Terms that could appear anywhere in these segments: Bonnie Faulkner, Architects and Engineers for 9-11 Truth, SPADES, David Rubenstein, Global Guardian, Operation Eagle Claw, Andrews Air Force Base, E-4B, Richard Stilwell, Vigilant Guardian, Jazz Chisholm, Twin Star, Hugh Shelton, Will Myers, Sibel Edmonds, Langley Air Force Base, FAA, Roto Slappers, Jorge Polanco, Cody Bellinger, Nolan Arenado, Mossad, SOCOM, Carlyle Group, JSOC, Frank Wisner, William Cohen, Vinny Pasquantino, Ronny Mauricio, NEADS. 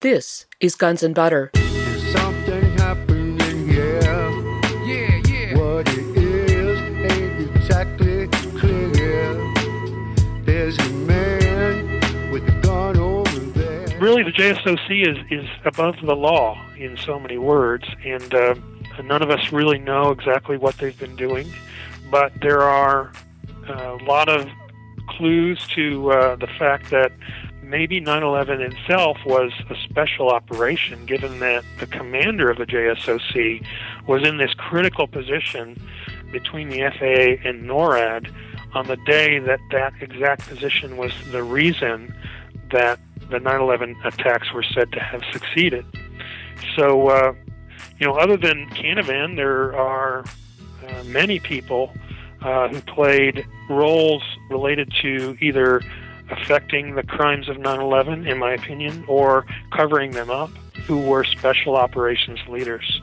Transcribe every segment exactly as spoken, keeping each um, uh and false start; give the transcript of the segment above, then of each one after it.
This is Guns and Butter. Something happening, yeah. Yeah, yeah. What it is ain't exactly clear. There's a man with a gun over there. Really, the J S O C is, is above the law in so many words, and uh, none of us really know exactly what they've been doing, but there are a lot of clues to uh, the fact that maybe nine eleven itself was a special operation, given that the commander of the J S O C was in this critical position between the F A A and NORAD on the day that that exact position was the reason that the nine eleven attacks were said to have succeeded. So, uh, you know, other than Canavan, there are uh, many people uh, who played roles related to either affecting the crimes of nine eleven, in my opinion, or covering them up, who were special operations leaders.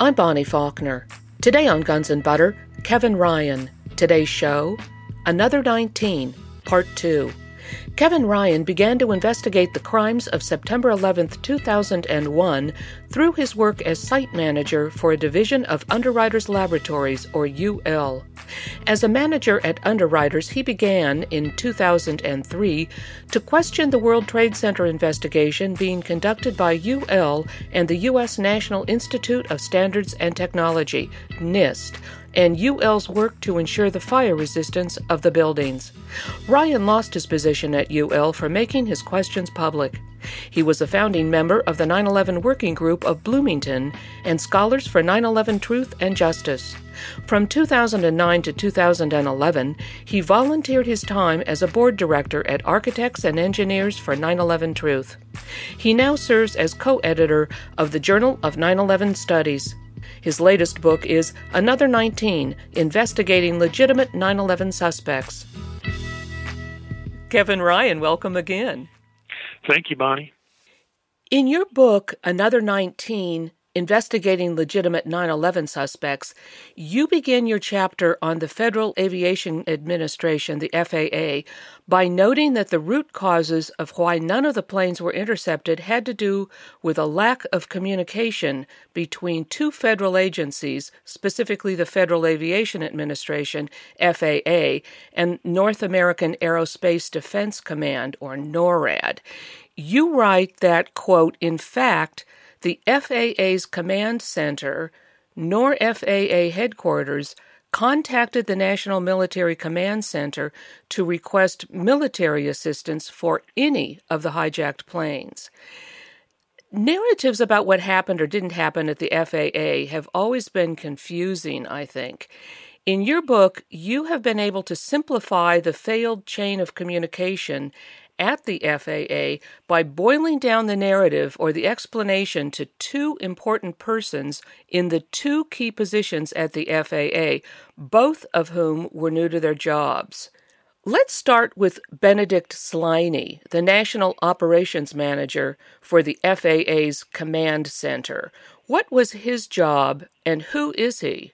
I'm Bonnie Faulkner. Today on Guns and Butter, Kevin Ryan. Today's show, Another Nineteen, Part two. Kevin Ryan began to investigate the crimes of September eleventh, two thousand one, through his work as site manager for a division of Underwriters Laboratories, or U L. As a manager at Underwriters, he began, in two thousand three, to question the World Trade Center investigation being conducted by U L and the U S National Institute of Standards and Technology, NIST, and U L's work to ensure the fire resistance of the buildings. Ryan lost his position at U L for making his questions public. He was a founding member of the nine eleven Working Group of Bloomington and Scholars for nine eleven Truth and Justice. From two thousand nine to two thousand eleven, he volunteered his time as a board director at Architects and Engineers for nine eleven Truth. He now serves as co-editor of the Journal of nine eleven Studies. His latest book is Another Nineteen, Investigating Legitimate nine eleven Suspects. Kevin Ryan, welcome again. Thank you, Bonnie. In your book, Another Nineteen, Investigating Legitimate nine eleven Suspects, you begin your chapter on the Federal Aviation Administration, the F A A, by noting that the root causes of why none of the planes were intercepted had to do with a lack of communication between two federal agencies, specifically the Federal Aviation Administration, F A A, and North American Aerospace Defense Command, or NORAD. You write that, quote, in fact, the F A A's command center, nor F A A headquarters, contacted the National Military Command Center to request military assistance for any of the hijacked planes. Narratives about what happened or didn't happen at the F A A have always been confusing, I think. In your book, you have been able to simplify the failed chain of communication at the F A A by boiling down the narrative or the explanation to two important persons in the two key positions at the F A A, both of whom were new to their jobs. Let's start with Benedict Sliney, the National Operations Manager for the F A A's Command Center. What was his job, and who is he?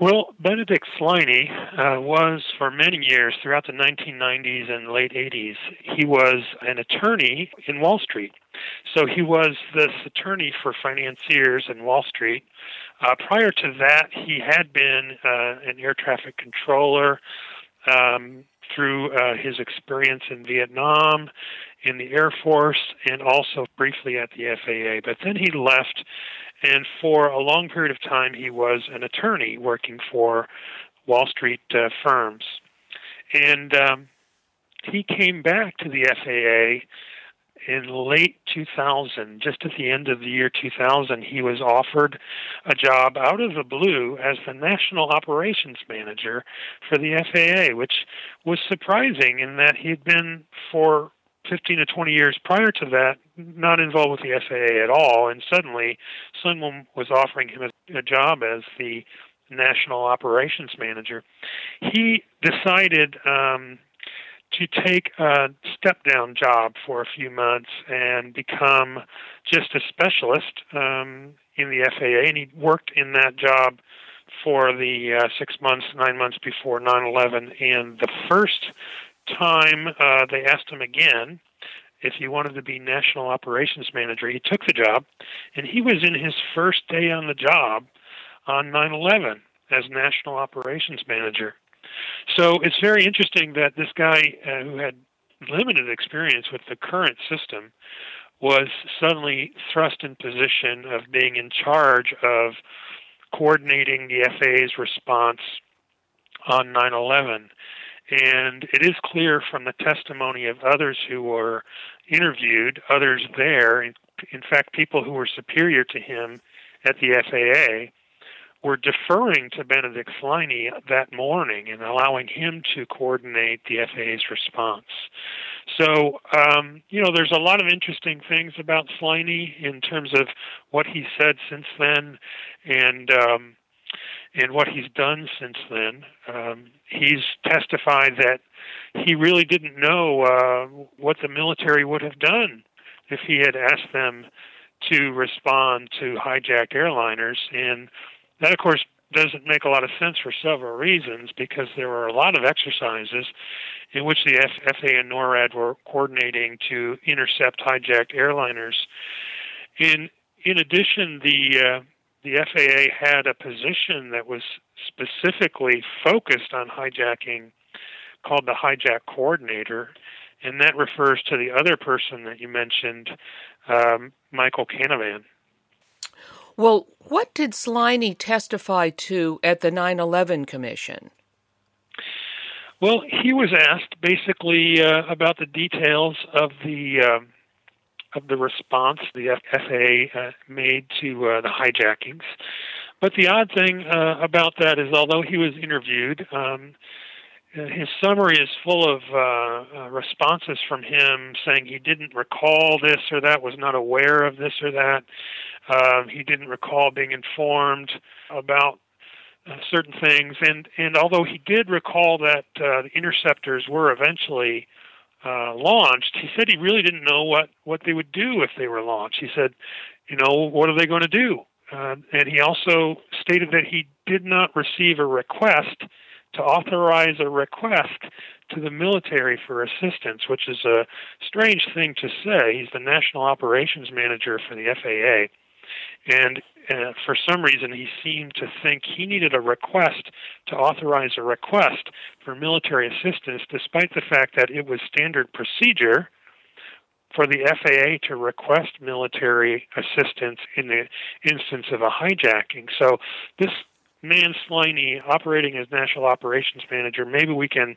Well, Benedict Sliney uh, was, for many years, throughout the nineteen nineties and late eighties, he was an attorney in Wall Street. So he was this attorney for financiers in Wall Street. Uh, prior to that, he had been uh, an air traffic controller um, through uh, his experience in Vietnam, in the Air Force, and also briefly at the F A A. But then he left, and for a long period of time, he was an attorney working for Wall Street uh, firms. And um, he came back to the F A A in late two thousand. Just at the end of the year two thousand, he was offered a job out of the blue as the National Operations Manager for the F A A, which was surprising in that he had been for fifteen to twenty years prior to that, not involved with the F A A at all, and suddenly someone was offering him a, a job as the National Operations Manager. He decided um, to take a step-down job for a few months and become just a specialist um, in the F A A, and he worked in that job for the uh, six months, nine months before nine eleven, and the first time uh, they asked him again, if he wanted to be national operations manager. He took the job, and he was in his first day on the job on nine eleven as national operations manager. So it's very interesting that this guy uh, who had limited experience with the current system was suddenly thrust in position of being in charge of coordinating the F A A's response on nine eleven. And it is clear from the testimony of others who were interviewed, others there, in, in fact, people who were superior to him at the F A A, were deferring to Benedict Sliney that morning and allowing him to coordinate the F A A's response. So, um, you know, there's a lot of interesting things about Sliney in terms of what he said since then and um, and what he's done since then. Um, he's testified that he really didn't know uh, what the military would have done if he had asked them to respond to hijacked airliners. And that, of course, doesn't make a lot of sense for several reasons, because there were a lot of exercises in which the F A A and NORAD were coordinating to intercept hijacked airliners. In in addition, the uh, the F A A had a position that was specifically focused on hijacking, called the hijack coordinator, and that refers to the other person that you mentioned, um, Michael Canavan. Well, what did Sliney testify to at the nine eleven Commission? Well, he was asked basically uh, about the details of the uh, of the response the F A A uh, made to uh, the hijackings. But the odd thing uh, about that is, although he was interviewed, um, his summary is full of uh, responses from him saying he didn't recall this or that, was not aware of this or that. Um, he didn't recall being informed about uh, certain things. And, and although he did recall that uh, the interceptors were eventually uh, launched, he said he really didn't know what, what they would do if they were launched. He said, you know, what are they going to do? Uh, and he also stated that he did not receive a request to authorize a request to the military for assistance, which is a strange thing to say. He's the national operations manager for the F A A. And uh, for some reason, he seemed to think he needed a request to authorize a request for military assistance, despite the fact that it was standard procedure for the F A A to request military assistance in the instance of a hijacking. So this man Sliney, operating as national operations manager, maybe we can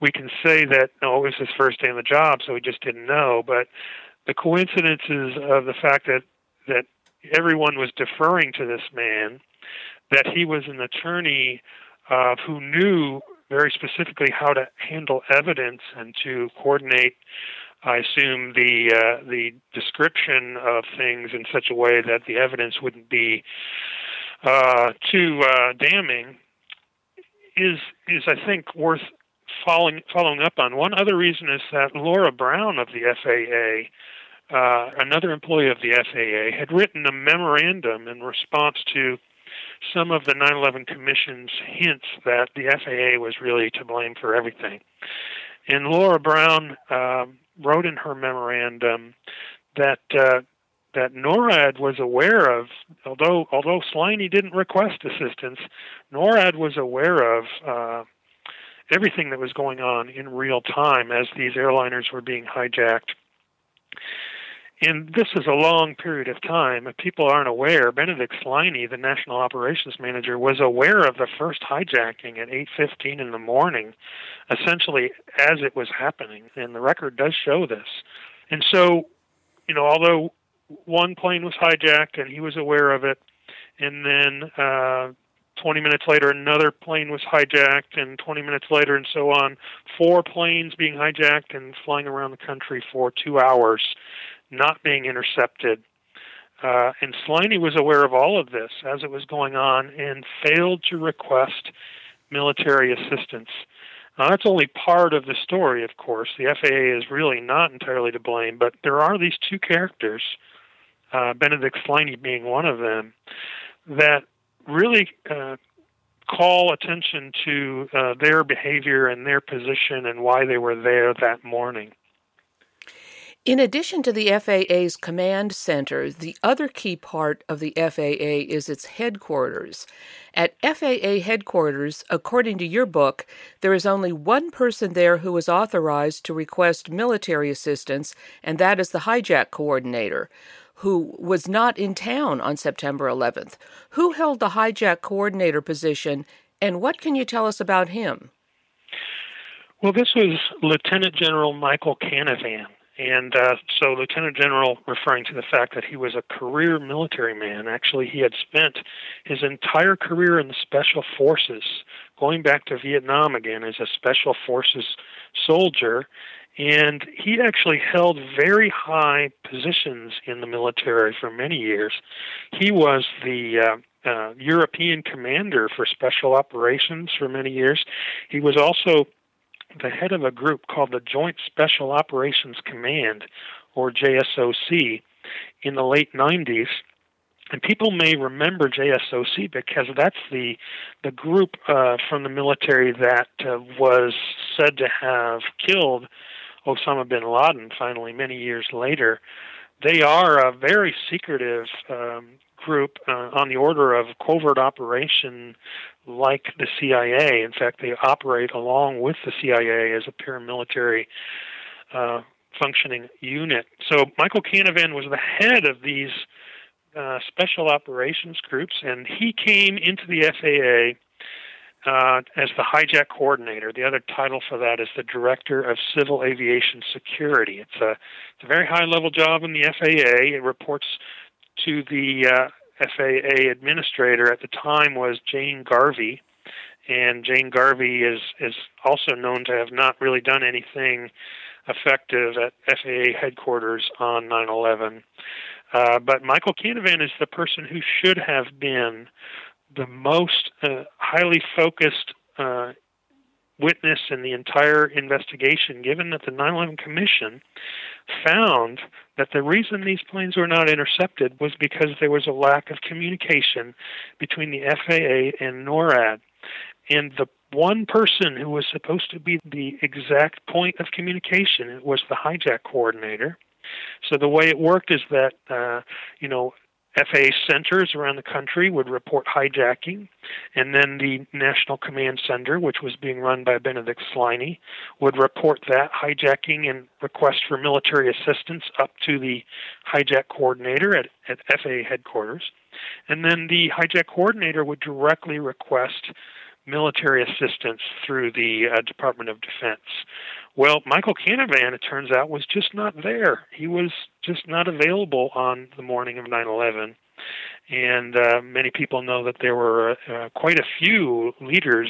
we can say that, no, it was his first day on the job, so he just didn't know. But the coincidences of the fact that that everyone was deferring to this man, that he was an attorney uh, who knew very specifically how to handle evidence and to coordinate, I assume, the uh, the description of things in such a way that the evidence wouldn't be uh, too uh, damning, is is I think worth following following up on. One other reason is that Laura Brown of the F A A, Uh, another employee of the F A A, had written a memorandum in response to some of the nine eleven Commission's hints that the F A A was really to blame for everything. And Laura Brown uh, wrote in her memorandum that uh, that NORAD was aware of, although although Sliney didn't request assistance, NORAD was aware of uh, everything that was going on in real time as these airliners were being hijacked. And this is a long period of time. If people aren't aware, Benedict Sliney, the national operations manager, was aware of the first hijacking at eight fifteen in the morning, essentially as it was happening. And the record does show this. And so, you know, although one plane was hijacked and he was aware of it, and then uh, twenty minutes later another plane was hijacked, and twenty minutes later and so on, four planes being hijacked and flying around the country for two hours, not being intercepted. Uh, and Sliney was aware of all of this as it was going on and failed to request military assistance. Now, that's only part of the story, of course. The F A A is really not entirely to blame, but there are these two characters, uh, Benedict Sliney being one of them, that really uh, call attention to uh, their behavior and their position and why they were there that morning. In addition to the F A A's command center, the other key part of the F A A is its headquarters. At F A A headquarters, according to your book, there is only one person there who is authorized to request military assistance, and that is the hijack coordinator, who was not in town on September eleventh. Who held the hijack coordinator position, and what can you tell us about him? Well, this was Lieutenant General Michael Canavan. And uh, so Lieutenant General, referring to the fact that he was a career military man, actually he had spent his entire career in the Special Forces, going back to Vietnam again as a Special Forces soldier, and he actually held very high positions in the military for many years. He was the uh, uh, European commander for Special Operations for many years. He was also the head of a group called the Joint Special Operations Command, or J S O C, in the late nineties. And people may remember J S O C because that's the the group uh, from the military that uh, was said to have killed Osama bin Laden finally many years later. They are a very secretive um, group uh, on the order of covert operation like the C I A. In fact, they operate along with the C I A as a paramilitary uh, functioning unit. So Michael Canavan was the head of these uh, special operations groups, and he came into the F A A Uh, as the hijack coordinator. The other title for that is the Director of Civil Aviation Security. It's a, it's a very high-level job in the F A A. It reports to the uh, F A A administrator at the time was Jane Garvey, and Jane Garvey is, is also known to have not really done anything effective at F A A headquarters on nine eleven. Uh, but Michael Canavan is the person who should have been the most uh, highly focused uh, witness in the entire investigation, given that the nine eleven Commission found that the reason these planes were not intercepted was because there was a lack of communication between the F A A and NORAD. And the one person who was supposed to be the exact point of communication was the hijack coordinator. So the way it worked is that, uh, you know, F A A centers around the country would report hijacking, and then the National Command Center, which was being run by Benedict Sliney, would report that hijacking and request for military assistance up to the hijack coordinator at, at F A A headquarters. And then the hijack coordinator would directly request military assistance through the uh, Department of Defense. Well, Michael Canavan, it turns out, was just not there. He was just not available on the morning of nine eleven. And uh, many people know that there were uh, quite a few leaders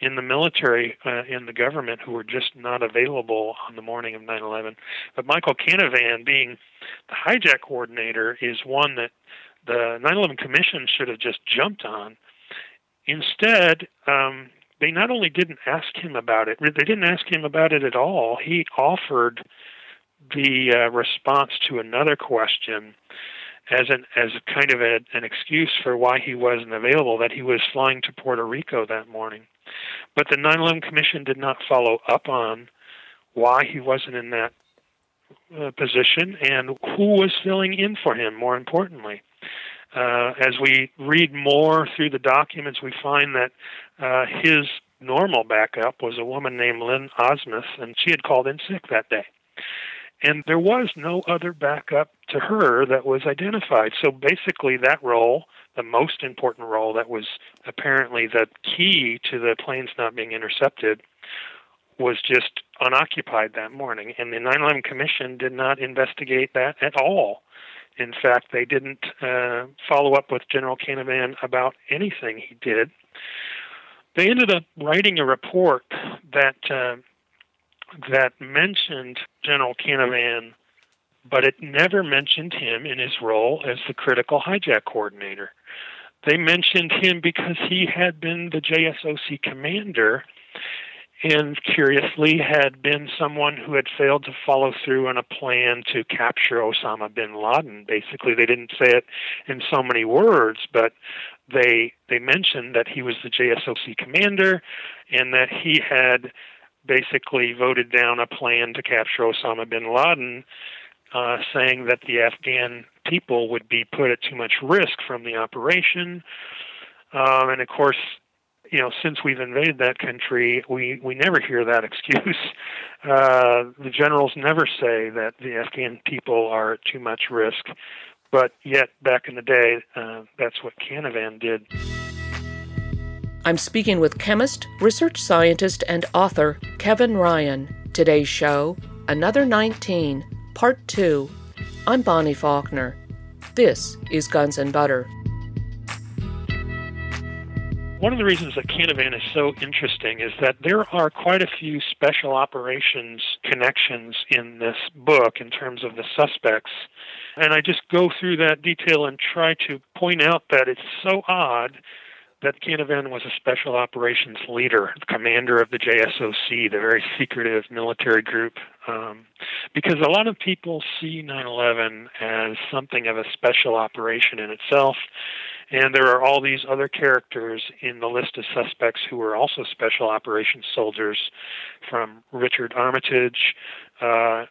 in the military uh, in the government who were just not available on the morning of nine eleven. But Michael Canavan, being the hijack coordinator, is one that the nine eleven Commission should have just jumped on. Instead, um, they not only didn't ask him about it, they didn't ask him about it at all. He offered the uh, response to another question as an as kind of a, an excuse for why he wasn't available, that he was flying to Puerto Rico that morning. But the nine eleven Commission did not follow up on why he wasn't in that uh, position and who was filling in for him, more importantly. Uh, as we read more through the documents, we find that uh, his normal backup was a woman named Lynn Osmuth, and she had called in sick that day. And there was no other backup to her that was identified. So basically that role, the most important role that was apparently the key to the planes not being intercepted, was just unoccupied that morning. And the nine eleven Commission did not investigate that at all. In fact, they didn't uh, follow up with General Canavan about anything he did. They ended up writing a report that uh, that mentioned General Canavan, but it never mentioned him in his role as the critical hijack coordinator. They mentioned him because he had been the J S O C commander and curiously had been someone who had failed to follow through on a plan to capture Osama bin Laden. Basically, they didn't say it in so many words, but they they mentioned that he was the J S O C commander and that he had basically voted down a plan to capture Osama bin Laden, uh, saying that the Afghan people would be put at too much risk from the operation. Um, and of course, you know, since we've invaded that country, we, we never hear that excuse. Uh, the generals never say that the Afghan people are at too much risk. But yet, back in the day, uh, that's what Canavan did. I'm speaking with chemist, research scientist, and author Kevin Ryan. Today's show, Another Nineteen, Part two. I'm Bonnie Faulkner. This is Guns and Butter. One of the reasons that Canavan is so interesting is that there are quite a few special operations connections in this book in terms of the suspects. And I just go through that detail and try to point out that it's so odd that Canavan was a special operations leader, commander of the J S O C, the very secretive military group, um, because a lot of people see nine eleven as something of a special operation in itself, and there are all these other characters in the list of suspects who were also special operations soldiers, from Richard Armitage uh,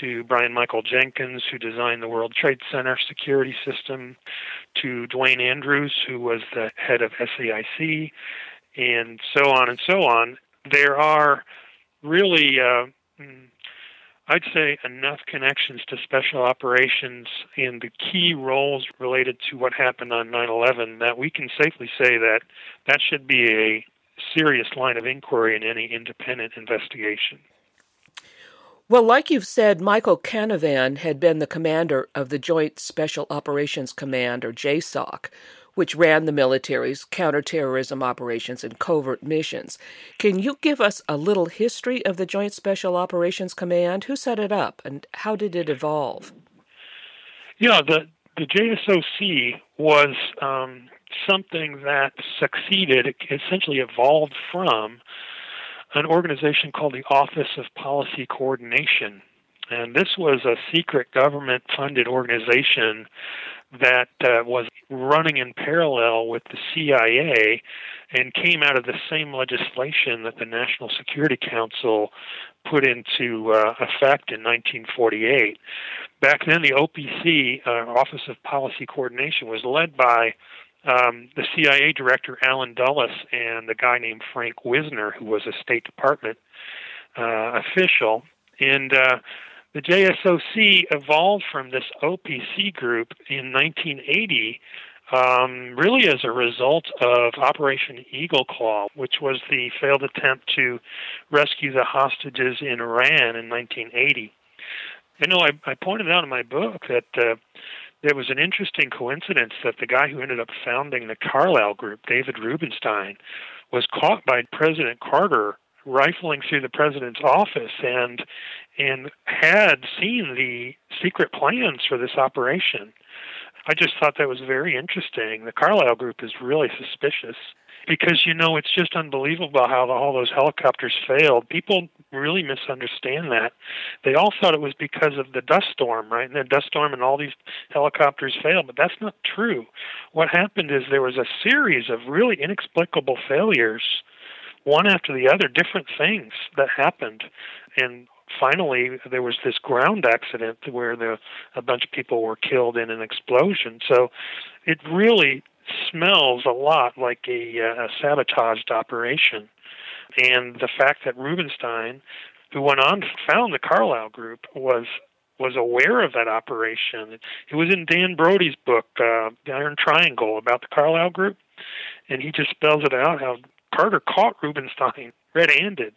to Brian Michael Jenkins, who designed the World Trade Center security system, to Dwayne Andrews, who was the head of S A I C, and so on and so on. There are really, uh, I'd say, enough connections to special operations and the key roles related to what happened on nine eleven that we can safely say that that should be a serious line of inquiry in any independent investigation. Well, like you've said, Michael Canavan had been the commander of the Joint Special Operations Command, or J SOC, which ran the military's counterterrorism operations and covert missions. Can you give us a little history of the Joint Special Operations Command? Who set it up, and how did it evolve? Yeah, the, the J SOC was um, something that succeeded, essentially evolved from an organization called the Office of Policy Coordination. And this was a secret government-funded organization that uh, was running in parallel with the C I A and came out of the same legislation that the National Security Council put into uh, effect in nineteen forty-eight. Back then, the O P C, uh, Office of Policy Coordination, was led by Um, the C I A director, Alan Dulles, and a guy named Frank Wisner, who was a State Department uh, official. And uh, the J SOC evolved from this O P C group in nineteen eighty, um, really as a result of Operation Eagle Claw, which was the failed attempt to rescue the hostages in Iran in nineteen eighty. I know I, I pointed out in my book that Uh, There was an interesting coincidence that the guy who ended up founding the Carlyle Group, David Rubenstein, was caught by President Carter rifling through the president's office and and had seen the secret plans for this operation. I just thought that was very interesting. The Carlyle Group is really suspicious because, you know, it's just unbelievable how the, all those helicopters failed. People really misunderstand that. They all thought it was because of the dust storm, right? And the dust storm and all these helicopters failed, but that's not true. What happened is there was a series of really inexplicable failures, one after the other, different things that happened. And finally, there was this ground accident where the, a bunch of people were killed in an explosion. So it really smells a lot like a, a sabotaged operation. And the fact that Rubenstein, who went on to found the Carlyle Group, was was aware of that operation. It was in Dan Brody's book, uh, The Iron Triangle, about the Carlyle Group. And he just spells it out how Carter caught Rubenstein red-handed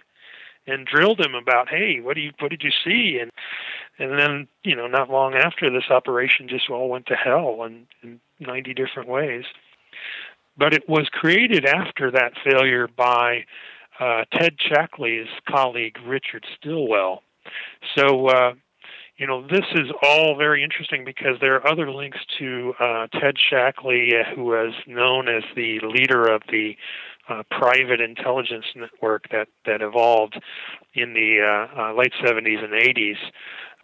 and drilled him about, hey, what do you what did you see? And and then, you know, not long after, this operation just all went to hell in, in ninety different ways. But it was created after that failure by uh, Ted Shackley's colleague, Richard Stilwell. So, uh, you know, this is all very interesting because there are other links to uh, Ted Shackley, who was known as the leader of the Uh, private intelligence network that, that evolved in the uh, uh, late seventies and eighties.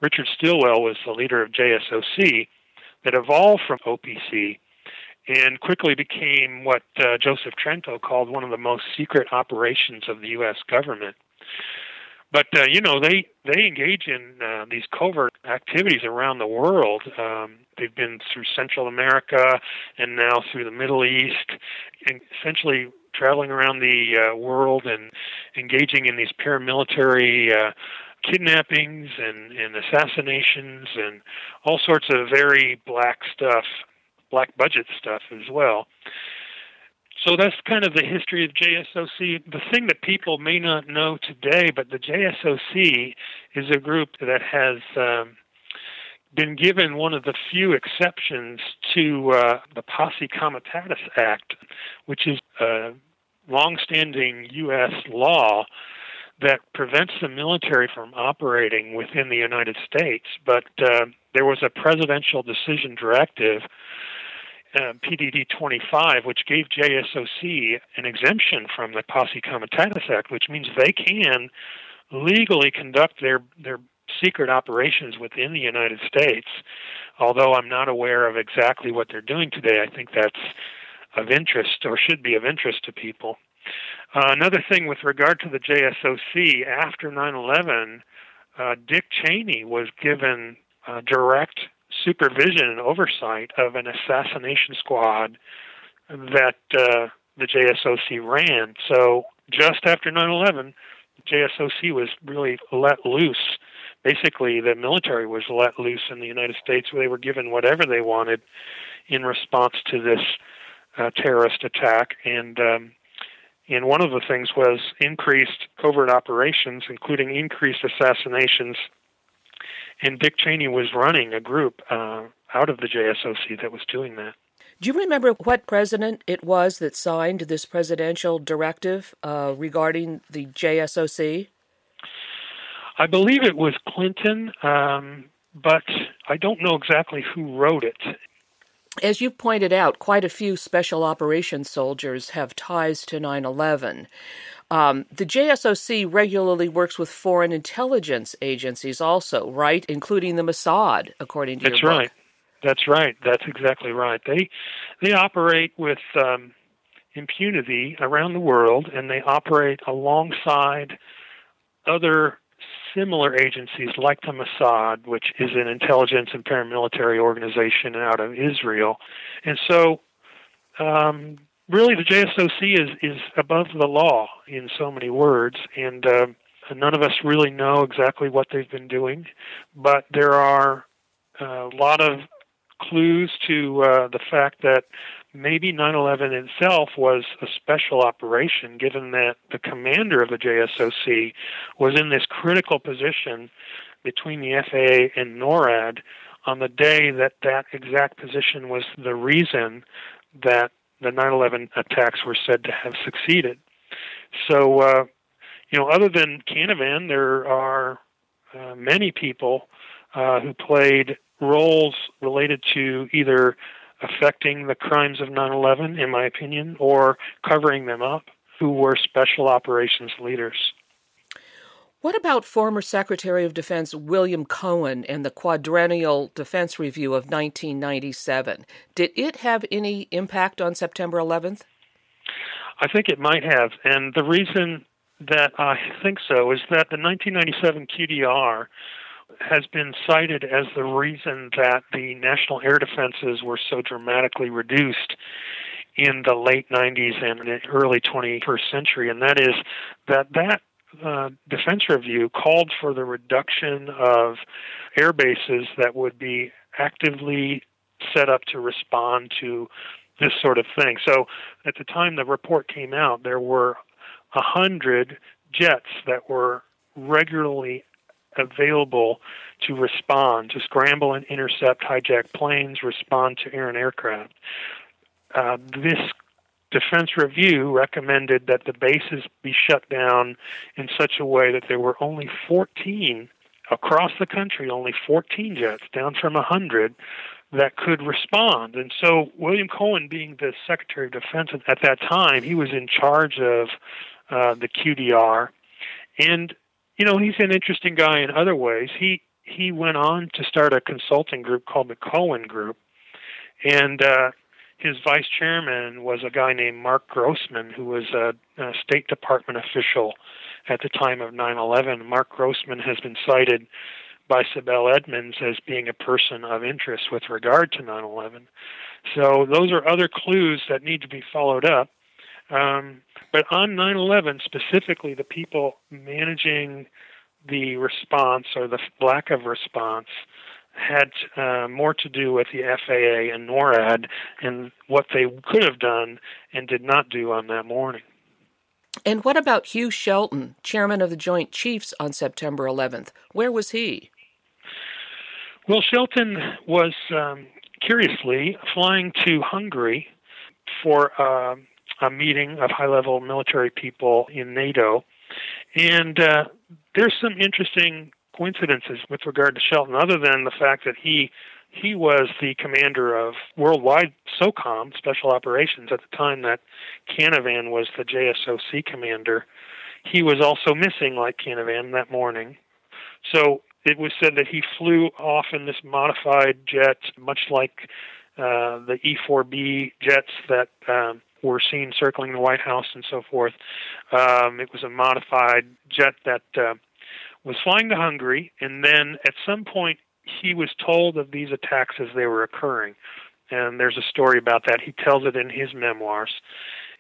Richard Stilwell was the leader of J SOC that evolved from O P C and quickly became what uh, Joseph Trento called one of the most secret operations of the U S government. But, uh, you know, they, they engage in uh, these covert activities around the world. Um, they've been through Central America and now through the Middle East, and essentially traveling around the uh, world and engaging in these paramilitary uh, kidnappings and, and assassinations and all sorts of very black stuff, black budget stuff as well. So that's kind of the history of J S O C. The thing that people may not know today, but the J S O C is a group that has um, been given one of the few exceptions to uh, the Posse Comitatus Act, which is a longstanding U S law that prevents the military from operating within the United States. But uh, there was a presidential decision directive, Uh, P D D twenty-five, which gave J S O C an exemption from the Posse Comitatus Act, which means they can legally conduct their their secret operations within the United States, although I'm not aware of exactly what they're doing today. I think that's of interest, or should be of interest to people. Uh, another thing with regard to the J S O C, after nine eleven, uh, Dick Cheney was given uh, direct supervision and oversight of an assassination squad that uh, the J S O C ran. So just after nine eleven, J S O C was really let loose. Basically, the military was let loose in the United States, where they were given whatever they wanted in response to this uh, terrorist attack. And um, and one of the things was increased covert operations, including increased assassinations. And Dick Cheney was running a group uh, out of the J S O C that was doing that. Do you remember what president it was that signed this presidential directive uh, regarding the J S O C? I believe it was Clinton, um, but I don't know exactly who wrote it. As you pointed out, quite a few special operations soldiers have ties to nine eleven. Um, the J S O C regularly works with foreign intelligence agencies also, right? Including the Mossad, according to your book. That's right. That's right. That's exactly right. They they operate with um, impunity around the world, and they operate alongside other similar agencies like the Mossad, which is an intelligence and paramilitary organization out of Israel. And so um really, the J S O C is, is above the law in so many words, and uh, none of us really know exactly what they've been doing, but there are a lot of clues to uh, the fact that maybe nine eleven itself was a special operation, given that the commander of the J S O C was in this critical position between the F A A and NORAD on the day that that exact position was the reason that the nine eleven attacks were said to have succeeded. So, uh, you know, other than Canavan, there are uh, many people uh, who played roles related to either affecting the crimes of nine eleven, in my opinion, or covering them up, who were special operations leaders. What about former Secretary of Defense William Cohen and the Quadrennial Defense Review of nineteen ninety-seven? Did it have any impact on September eleventh? I think it might have, and the reason that I think so is that the nineteen ninety-seven Q D R has been cited as the reason that the national air defenses were so dramatically reduced in the late nineties and early twenty-first century, and that is that that Uh, defense review called for the reduction of air bases that would be actively set up to respond to this sort of thing. So at the time the report came out, there were one hundred jets that were regularly available to respond, to scramble and intercept hijacked planes, respond to air and aircraft. Uh, this Defense Review recommended that the bases be shut down in such a way that there were only fourteen, across the country, only fourteen jets, down from one hundred, that could respond. And so William Cohen, being the Secretary of Defense at that time, he was in charge of uh, the Q D R. And, you know, he's an interesting guy in other ways. He, he went on to start a consulting group called the Cohen Group. And uh his vice chairman was a guy named Mark Grossman, who was a, a State Department official at the time of nine eleven, Mark Grossman has been cited by Sibel Edmonds as being a person of interest with regard to nine eleven. So those are other clues that need to be followed up. Um, but on nine eleven, specifically, the people managing the response or the lack of response had uh, more to do with the F A A and NORAD and what they could have done and did not do on that morning. And what about Hugh Shelton, chairman of the Joint Chiefs on September eleventh? Where was he? Well, Shelton was, um, curiously, flying to Hungary for uh, a meeting of high-level military people in NATO. And uh, there's some interesting coincidences with regard to Shelton, other than the fact that he he was the commander of worldwide SOCOM, Special Operations, at the time that Canavan was the J S O C commander. He was also missing, like Canavan, that morning. So it was said that he flew off in this modified jet, much like uh, the E four B jets that um, were seen circling the White House and so forth. Um, it was a modified jet that Uh, was flying to Hungary, and then at some point he was told of these attacks as they were occurring. And there's a story about that. He tells it in his memoirs.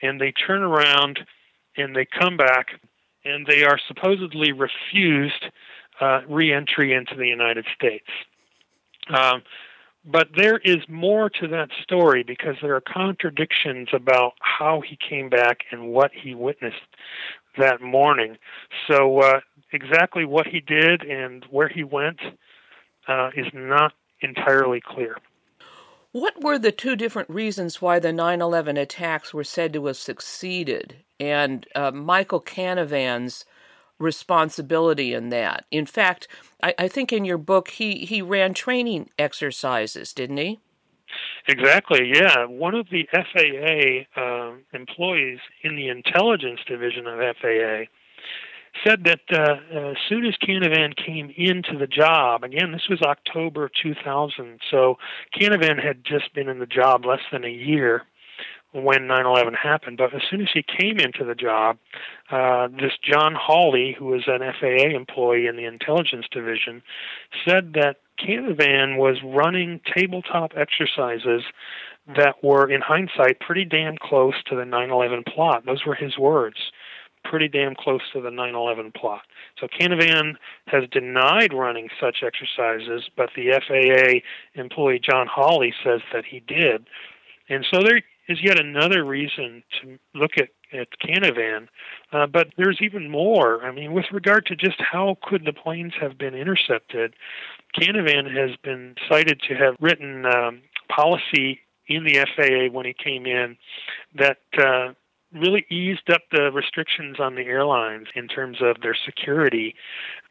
And they turn around, and they come back, and they are supposedly refused uh, re-entry into the United States. Um, but there is more to that story, because there are contradictions about how he came back and what he witnessed that morning. So uh, exactly what he did and where he went uh, is not entirely clear. What were the two different reasons why the nine eleven attacks were said to have succeeded, and uh, Michael Canavan's responsibility in that? In fact, I, I think in your book he, he ran training exercises, didn't he? Exactly, yeah. One of the F A A um, employees in the intelligence division of F A A said that uh, as soon as Canavan came into the job, again, this was October two thousand, so Canavan had just been in the job less than a year when nine eleven happened, but as soon as he came into the job, uh, this John Hawley, who was an F A A employee in the intelligence division, said that Canavan was running tabletop exercises that were, in hindsight, pretty damn close to the nine eleven plot. Those were his words, pretty damn close to the nine eleven plot. So Canavan has denied running such exercises, but the F A A employee John Hawley says that he did. And so there is yet another reason to look at at Canavan, uh, but there's even more. I mean, with regard to just how could the planes have been intercepted, Canavan has been cited to have written um, policy in the F A A when he came in that uh, really eased up the restrictions on the airlines in terms of their security.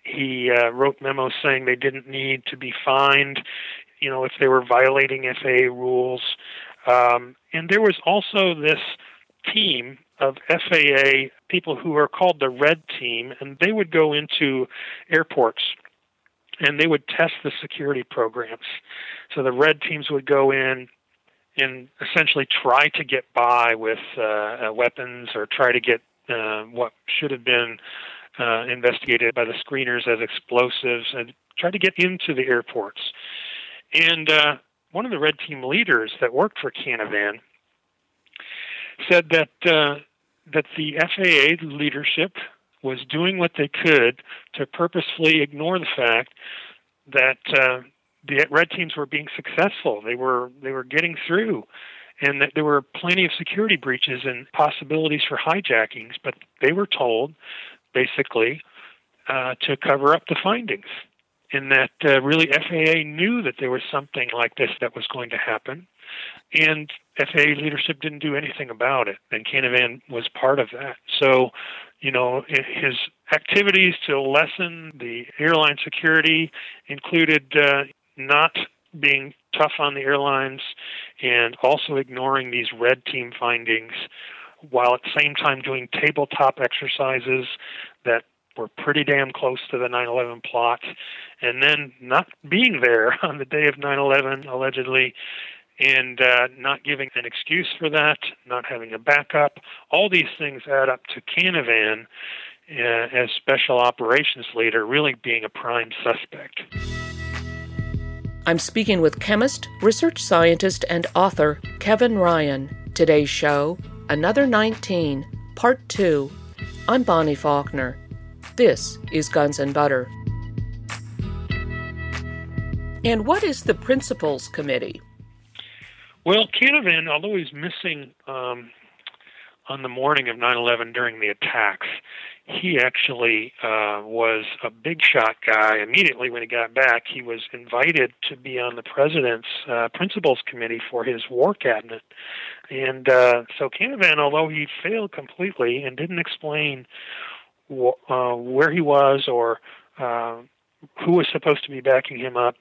He uh, wrote memos saying they didn't need to be fined, you know, if they were violating F A A rules. Um, and there was also this team of F A A people who are called the Red Team, and they would go into airports and they would test the security programs. So the Red Teams would go in and essentially try to get by with uh, weapons or try to get uh, what should have been uh, investigated by the screeners as explosives and try to get into the airports. And uh, one of the Red Team leaders that worked for Canavan said that uh, that the F A A leadership was doing what they could to purposefully ignore the fact that uh, the Red Teams were being successful. They were they were getting through, and that there were plenty of security breaches and possibilities for hijackings, but they were told, basically, uh, to cover up the findings, and that uh, really F A A knew that there was something like this that was going to happen, and F A A leadership didn't do anything about it, and Canavan was part of that. So, you know, his activities to lessen the airline security included uh, not being tough on the airlines and also ignoring these Red Team findings, while at the same time doing tabletop exercises that were pretty damn close to the nine eleven plot, and then not being there on the day of nine eleven, allegedly, and uh, not giving an excuse for that, not having a backup. All these things add up to Canavan, uh, as special operations leader really being a prime suspect. I'm speaking with chemist, research scientist, and author Kevin Ryan. Today's show, Another Nineteen, Part two. I'm Bonnie Faulkner. This is Guns and Butter. And what is the Principals Committee? Well, Canavan, although he's missing um, on the morning of nine eleven during the attacks, he actually uh, was a big shot guy. Immediately when he got back, he was invited to be on the President's uh, Principals Committee for his war cabinet. And uh, so Canavan, although he failed completely and didn't explain wh- uh, where he was or uh, who was supposed to be backing him up,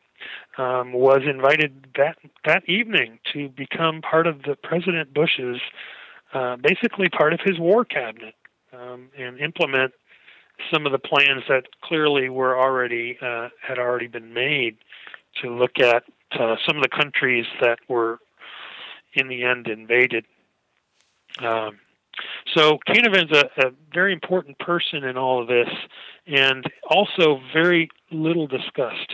Um, was invited that that evening to become part of the President Bush's, uh, basically part of his war cabinet, um, and implement some of the plans that clearly were already uh, had already been made to look at uh, some of the countries that were in the end invaded. Um, so Canavan's a, a very important person in all of this, and also very little discussed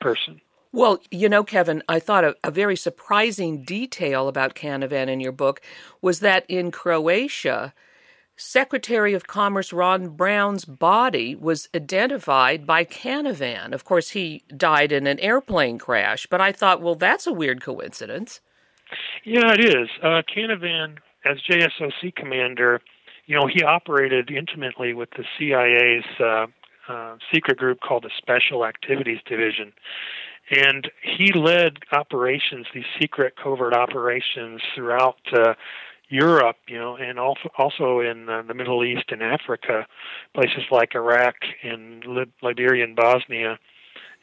person. Well, you know, Kevin, I thought a, a very surprising detail about Canavan in your book was that in Croatia, Secretary of Commerce Ron Brown's body was identified by Canavan. Of course, he died in an airplane crash, but I thought, well, that's a weird coincidence. Yeah, it is. Uh, Canavan, as J S O C commander, you know, he operated intimately with the C I A's uh, uh, secret group called the Special Activities Division. And he led operations, these secret covert operations throughout uh, Europe, you know, and also in uh, the Middle East and Africa, places like Iraq and Lib- Liberia and Bosnia.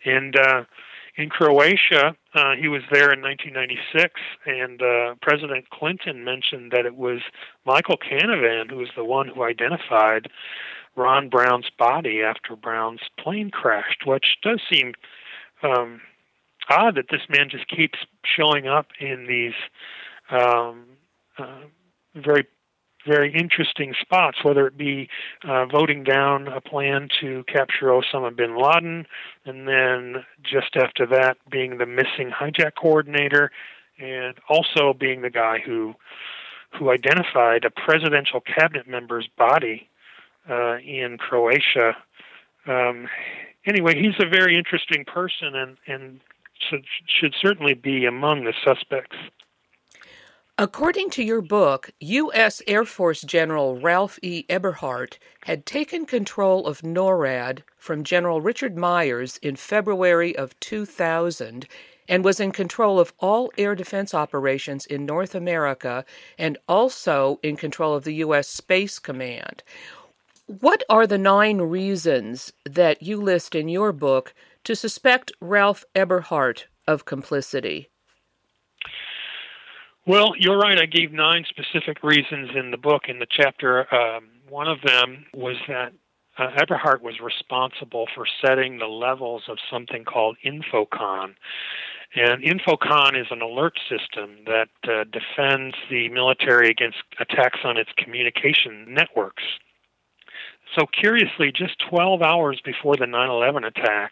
And uh, in Croatia, uh, he was there in nineteen ninety-six, and uh, President Clinton mentioned that it was Michael Canavan who was the one who identified Ron Brown's body after Brown's plane crashed, which does seem Um, odd that this man just keeps showing up in these um, uh, very, very interesting spots, whether it be uh, voting down a plan to capture Osama bin Laden, and then just after that being the missing hijack coordinator, and also being the guy who who identified a presidential cabinet member's body uh, in Croatia. Um, Anyway, he's a very interesting person and, and should, should certainly be among the suspects. According to your book, U S. Air Force General Ralph E. Eberhart had taken control of NORAD from General Richard Myers in February of two thousand and was in control of all air defense operations in North America and also in control of the U S. Space Command. What are the nine reasons that you list in your book to suspect Ralph Eberhart of complicity? Well, you're right. I gave nine specific reasons in the book, in the chapter. Um, one of them was that uh, Eberhart was responsible for setting the levels of something called Infocon. And Infocon is an alert system that uh, defends the military against attacks on its communication networks. So curiously, just twelve hours before the nine eleven attack,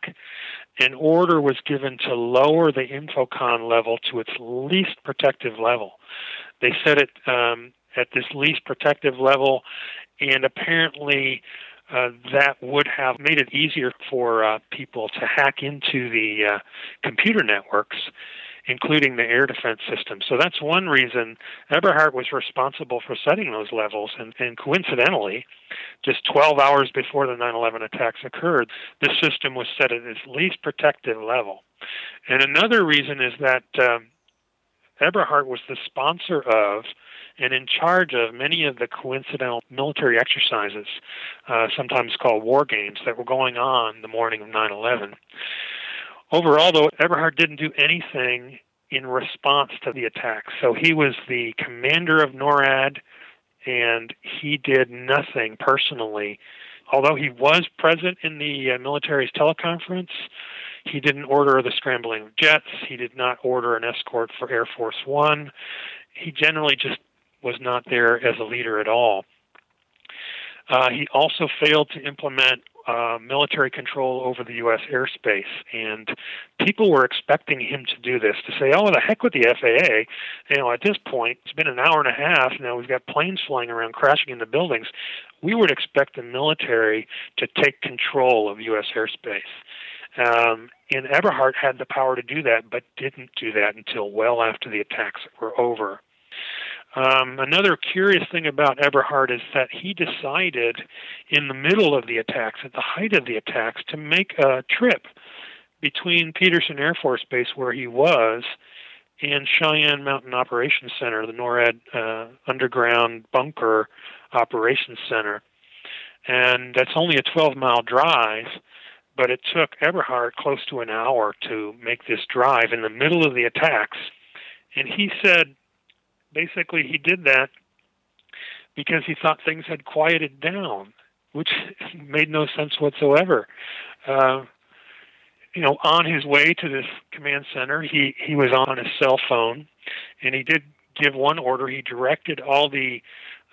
an order was given to lower the Infocon level to its least protective level. They set it um, at this least protective level, and apparently uh, that would have made it easier for uh, people to hack into the uh, computer networks, including the air defense system. So that's one reason Eberhart was responsible for setting those levels, and, and coincidentally, just twelve hours before the nine eleven attacks occurred, this system was set at its least protective level. And another reason is that um, Eberhart was the sponsor of and in charge of many of the coincidental military exercises, uh, sometimes called war games, that were going on the morning of nine eleven. Overall, though, Eberhart didn't do anything in response to the attack. So he was the commander of NORAD, and he did nothing personally. Although he was present in the uh, military's teleconference, he didn't order the scrambling of jets. He did not order an escort for Air Force One. He generally just was not there as a leader at all. Uh, he also failed to implement uh, military control over the U S airspace. And people were expecting him to do this, to say, oh, the heck with the F A A. You know, at this point, it's been an hour and a half. Now we've got planes flying around, crashing into buildings. We would expect the military to take control of U S airspace. Um, and Eberhart had the power to do that, but didn't do that until well after the attacks were over. Um, another curious thing about Eberhart is that he decided in the middle of the attacks, at the height of the attacks, to make a trip between Peterson Air Force Base, where he was, and Cheyenne Mountain Operations Center, the NORAD uh, underground bunker operations center. And that's only a twelve-mile drive, but it took Eberhart close to an hour to make this drive in the middle of the attacks. And he said, basically, he did that because he thought things had quieted down, which made no sense whatsoever. Uh, you know, on his way to this command center, he, he was on his cell phone, and he did give one order. He directed all the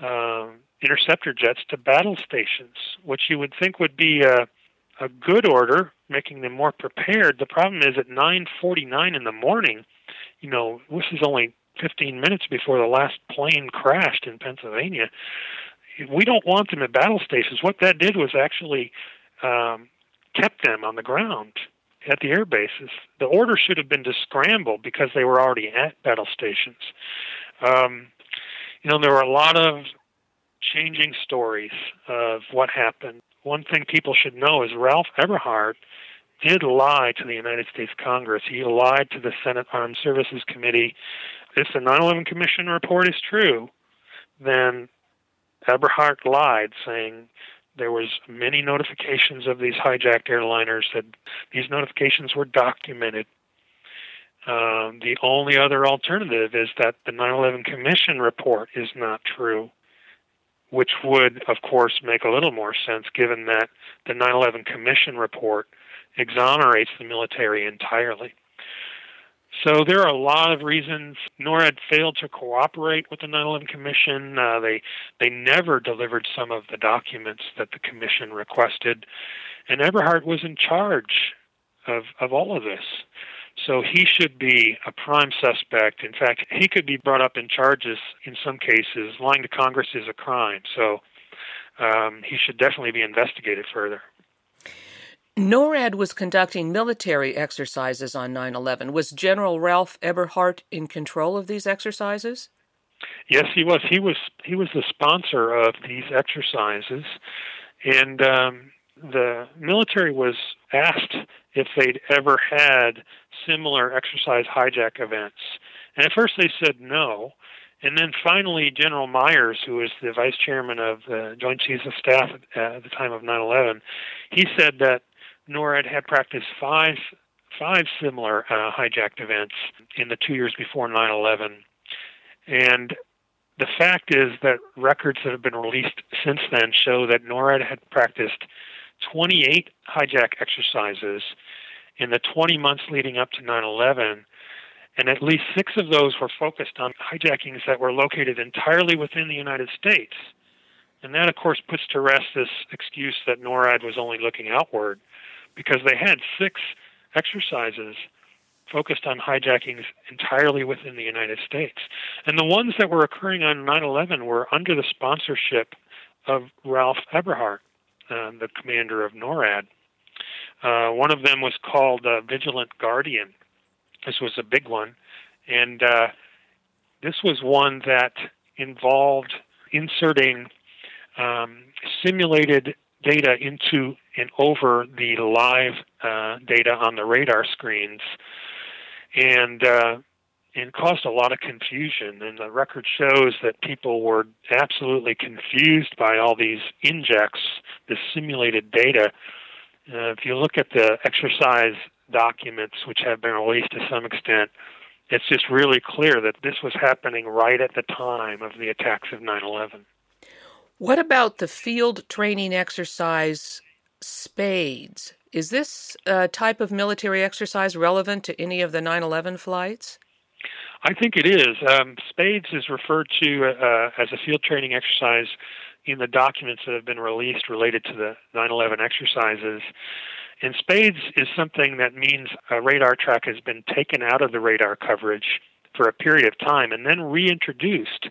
uh, interceptor jets to battle stations, which you would think would be a, a good order, making them more prepared. The problem is at nine forty-nine in the morning, you know, this is only fifteen minutes before the last plane crashed in Pennsylvania. We don't want them at battle stations. What that did was actually um, kept them on the ground at the air bases. The order should have been to scramble because they were already at battle stations. Um, you know, there were a lot of changing stories of what happened. One thing people should know is Ralph Eberhart did lie to the United States Congress. He lied to the Senate Armed Services Committee. If the nine eleven Commission report is true, then Eberhart lied, saying there was many notifications of these hijacked airliners, that these notifications were documented. Um, the only other alternative is that the nine eleven Commission report is not true, which would, of course, make a little more sense given that the nine eleven Commission report exonerates the military entirely. So there are a lot of reasons NORAD failed to cooperate with the nine eleven Commission. Uh, they they never delivered some of the documents that the Commission requested. And Eberhart was in charge of, of all of this. So he should be a prime suspect. In fact, he could be brought up in charges in some cases. Lying to Congress is a crime. So um, he should definitely be investigated further. NORAD was conducting military exercises on nine eleven. Was General Ralph Eberhart in control of these exercises? Yes, he was. He was he was the sponsor of these exercises, and um, the military was asked if they'd ever had similar exercise hijack events. And at first they said no, and then finally General Myers, who was the vice chairman of the Joint Chiefs of Staff at the time of nine eleven, he said that NORAD had practiced five five similar uh, hijacked events in the two years before nine eleven. And the fact is that records that have been released since then show that NORAD had practiced twenty-eight hijack exercises in the twenty months leading up to nine eleven, and at least six of those were focused on hijackings that were located entirely within the United States. And that, of course, puts to rest this excuse that NORAD was only looking outward, because they had six exercises focused on hijackings entirely within the United States. And the ones that were occurring on nine eleven were under the sponsorship of Ralph Eberhart, uh, the commander of NORAD. Uh, one of them was called uh, Vigilant Guardian. This was a big one. And uh, this was one that involved inserting um, simulated data into and over the live uh, data on the radar screens, and uh, and caused a lot of confusion. And the record shows that people were absolutely confused by all these injects, this simulated data. Uh, if you look at the exercise documents, which have been released to some extent, it's just really clear that this was happening right at the time of the attacks of nine eleven. What about the field training exercise SPADES? Is this uh, type of military exercise relevant to any of the nine eleven flights? I think it is. Um, SPADES is referred to uh, as a field training exercise in the documents that have been released related to the nine eleven exercises. And SPADES is something that means a radar track has been taken out of the radar coverage for a period of time and then reintroduced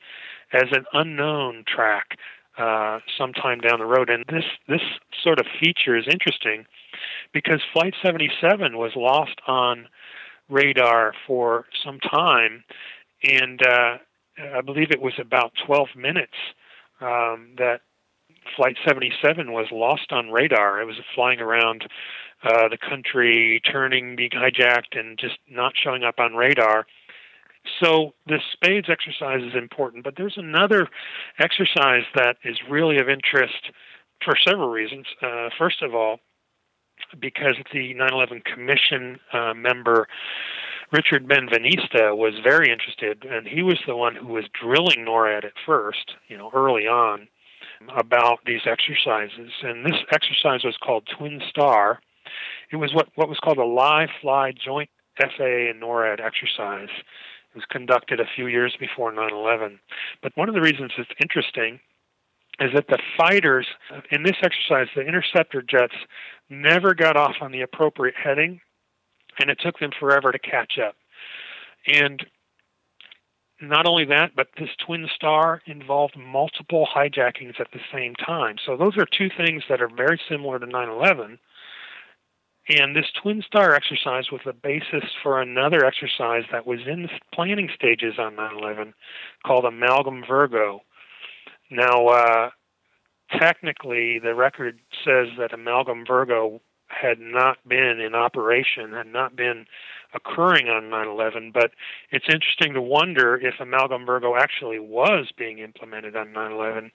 as an unknown track uh, sometime down the road. And this, this sort of feature is interesting because Flight seventy-seven was lost on radar for some time, and uh, I believe it was about twelve minutes um, that Flight seventy-seven was lost on radar. It was flying around uh, the country, turning, being hijacked, and just not showing up on radar. So this SPADES exercise is important, but there's another exercise that is really of interest for several reasons. Uh, first of all, because the nine eleven Commission uh, member Richard Benvenista was very interested, and he was the one who was drilling NORAD at first, you know, early on, about these exercises. And this exercise was called Twin Star. It was what, what was called a live-fly joint F A A and NORAD exercise. It was conducted a few years before nine eleven. But one of the reasons it's interesting is that the fighters in this exercise, the interceptor jets, never got off on the appropriate heading, and it took them forever to catch up. And not only that, but this Twin Star involved multiple hijackings at the same time. So those are two things that are very similar to nine eleven. And this Twin Star exercise was the basis for another exercise that was in planning stages on nine eleven called Amalgam Virgo. Now, uh, technically, the record says that Amalgam Virgo had not been in operation, had not been occurring on nine eleven, but it's interesting to wonder if Amalgam Virgo actually was being implemented on nine eleven,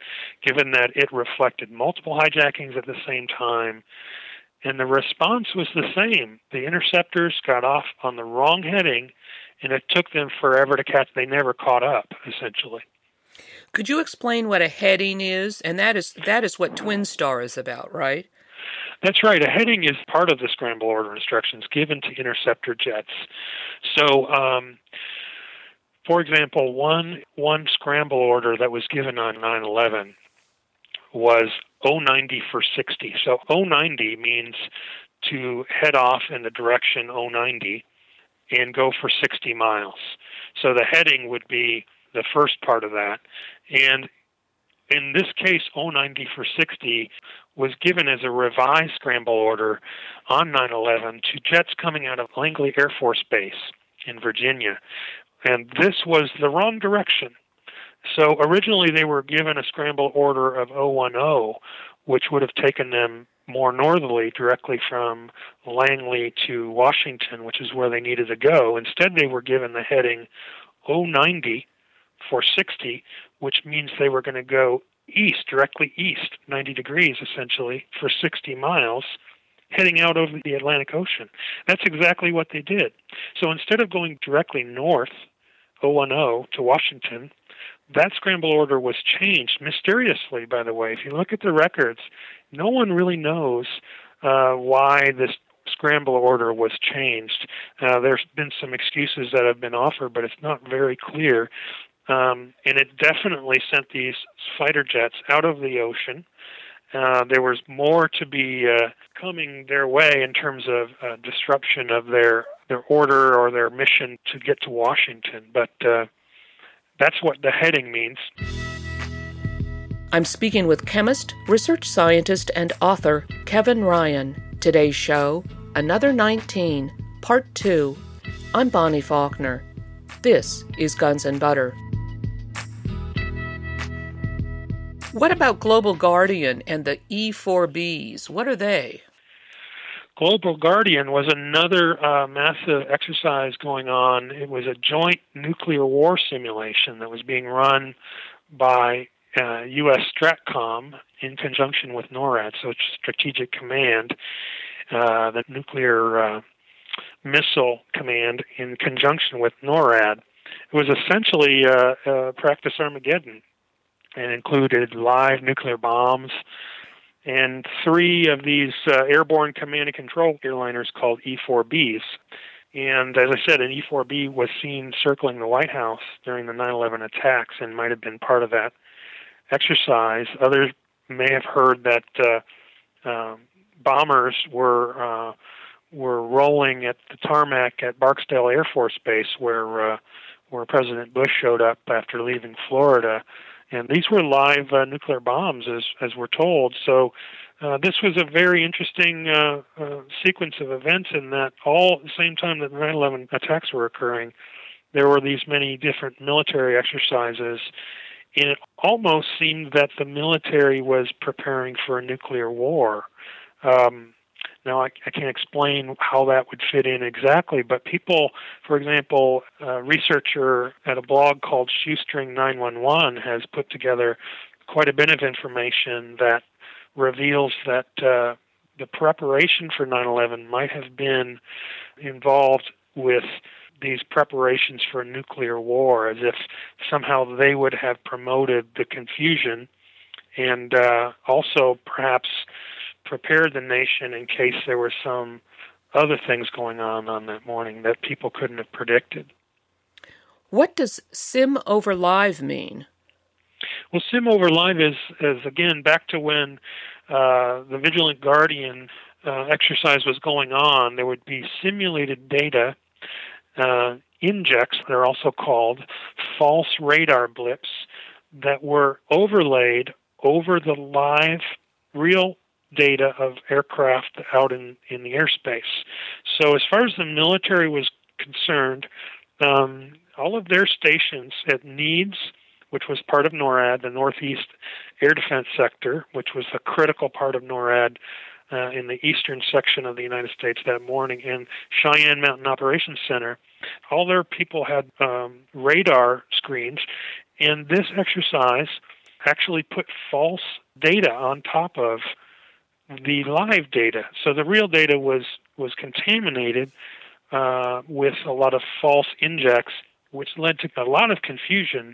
given that it reflected multiple hijackings at the same time, and the response was the same. The interceptors got off on the wrong heading, and it took them forever to catch. They never caught up, essentially. Could you explain what a heading is? And that is that is what Twin Star is about, right? That's right. A heading is part of the scramble order instructions given to interceptor jets. So, um, for example, one one scramble order that was given on nine eleven was O ninety for sixty. So O ninety means to head off in the direction O ninety and go for sixty miles. So the heading would be the first part of that. And in this case, O ninety for sixty was given as a revised scramble order on nine eleven to jets coming out of Langley Air Force Base in Virginia. And this was the wrong direction. So originally they were given a scramble order of O ten, which would have taken them more northerly, directly from Langley to Washington, which is where they needed to go. Instead, they were given the heading O ninety for sixty, which means they were going to go east, directly east, ninety degrees essentially, for sixty miles, heading out over the Atlantic Ocean. That's exactly what they did. So instead of going directly north, O ten, to Washington, that scramble order was changed mysteriously, by the way. If you look at the records, no one really knows uh, why this scramble order was changed. Uh, there's been some excuses that have been offered, but it's not very clear. Um, and it definitely sent these fighter jets out of the ocean. Uh, there was more to be uh, coming their way in terms of uh, disruption of their, their order or their mission to get to Washington. But uh, that's what the heading means. I'm speaking with chemist, research scientist, and author Kevin Ryan. Today's show, Another Nineteen, Part two. I'm Bonnie Faulkner. This is Guns and Butter. What about Global Guardian and the E four B's? What are they? Global Guardian was another uh, massive exercise going on. It was a joint nuclear war simulation that was being run by uh, U S STRATCOM in conjunction with NORAD, so it's Strategic Command, uh, the nuclear uh, missile command in conjunction with NORAD. It was essentially uh, uh, Practice Armageddon and included live nuclear bombs and three of these uh, airborne command and control airliners called E four B's. And as I said, an E four B was seen circling the White House during the nine eleven attacks and might have been part of that exercise. Others may have heard that uh, um, bombers were uh, were rolling at the tarmac at Barksdale Air Force Base, where uh, where President Bush showed up after leaving Florida, and these were live uh, nuclear bombs, as as we're told. So uh, this was a very interesting uh, uh, sequence of events, in that all at the same time that nine eleven attacks were occurring, there were these many different military exercises, and it almost seemed that the military was preparing for a nuclear war. Um, now, I, I can't explain how that would fit in exactly, but people, for example, a researcher at a blog called Shoestring nine one one has put together quite a bit of information that reveals that uh, the preparation for nine eleven might have been involved with these preparations for a nuclear war, as if somehow they would have promoted the confusion and uh, also perhaps prepared the nation in case there were some other things going on on that morning that people couldn't have predicted. What does sim over live mean? Well, sim over live is, is again, back to when uh, the Vigilant Guardian uh, exercise was going on. There would be simulated data. Uh, injects, they're also called, false radar blips that were overlaid over the live, real data of aircraft out in, in the airspace. So as far as the military was concerned, um, all of their stations at NEADS, which was part of NORAD, the Northeast Air Defense Sector, which was a critical part of NORAD, Uh, in the eastern section of the United States that morning, in Cheyenne Mountain Operations Center, all their people had um, radar screens, and this exercise actually put false data on top of the live data. So the real data was, was contaminated uh, with a lot of false injects, which led to a lot of confusion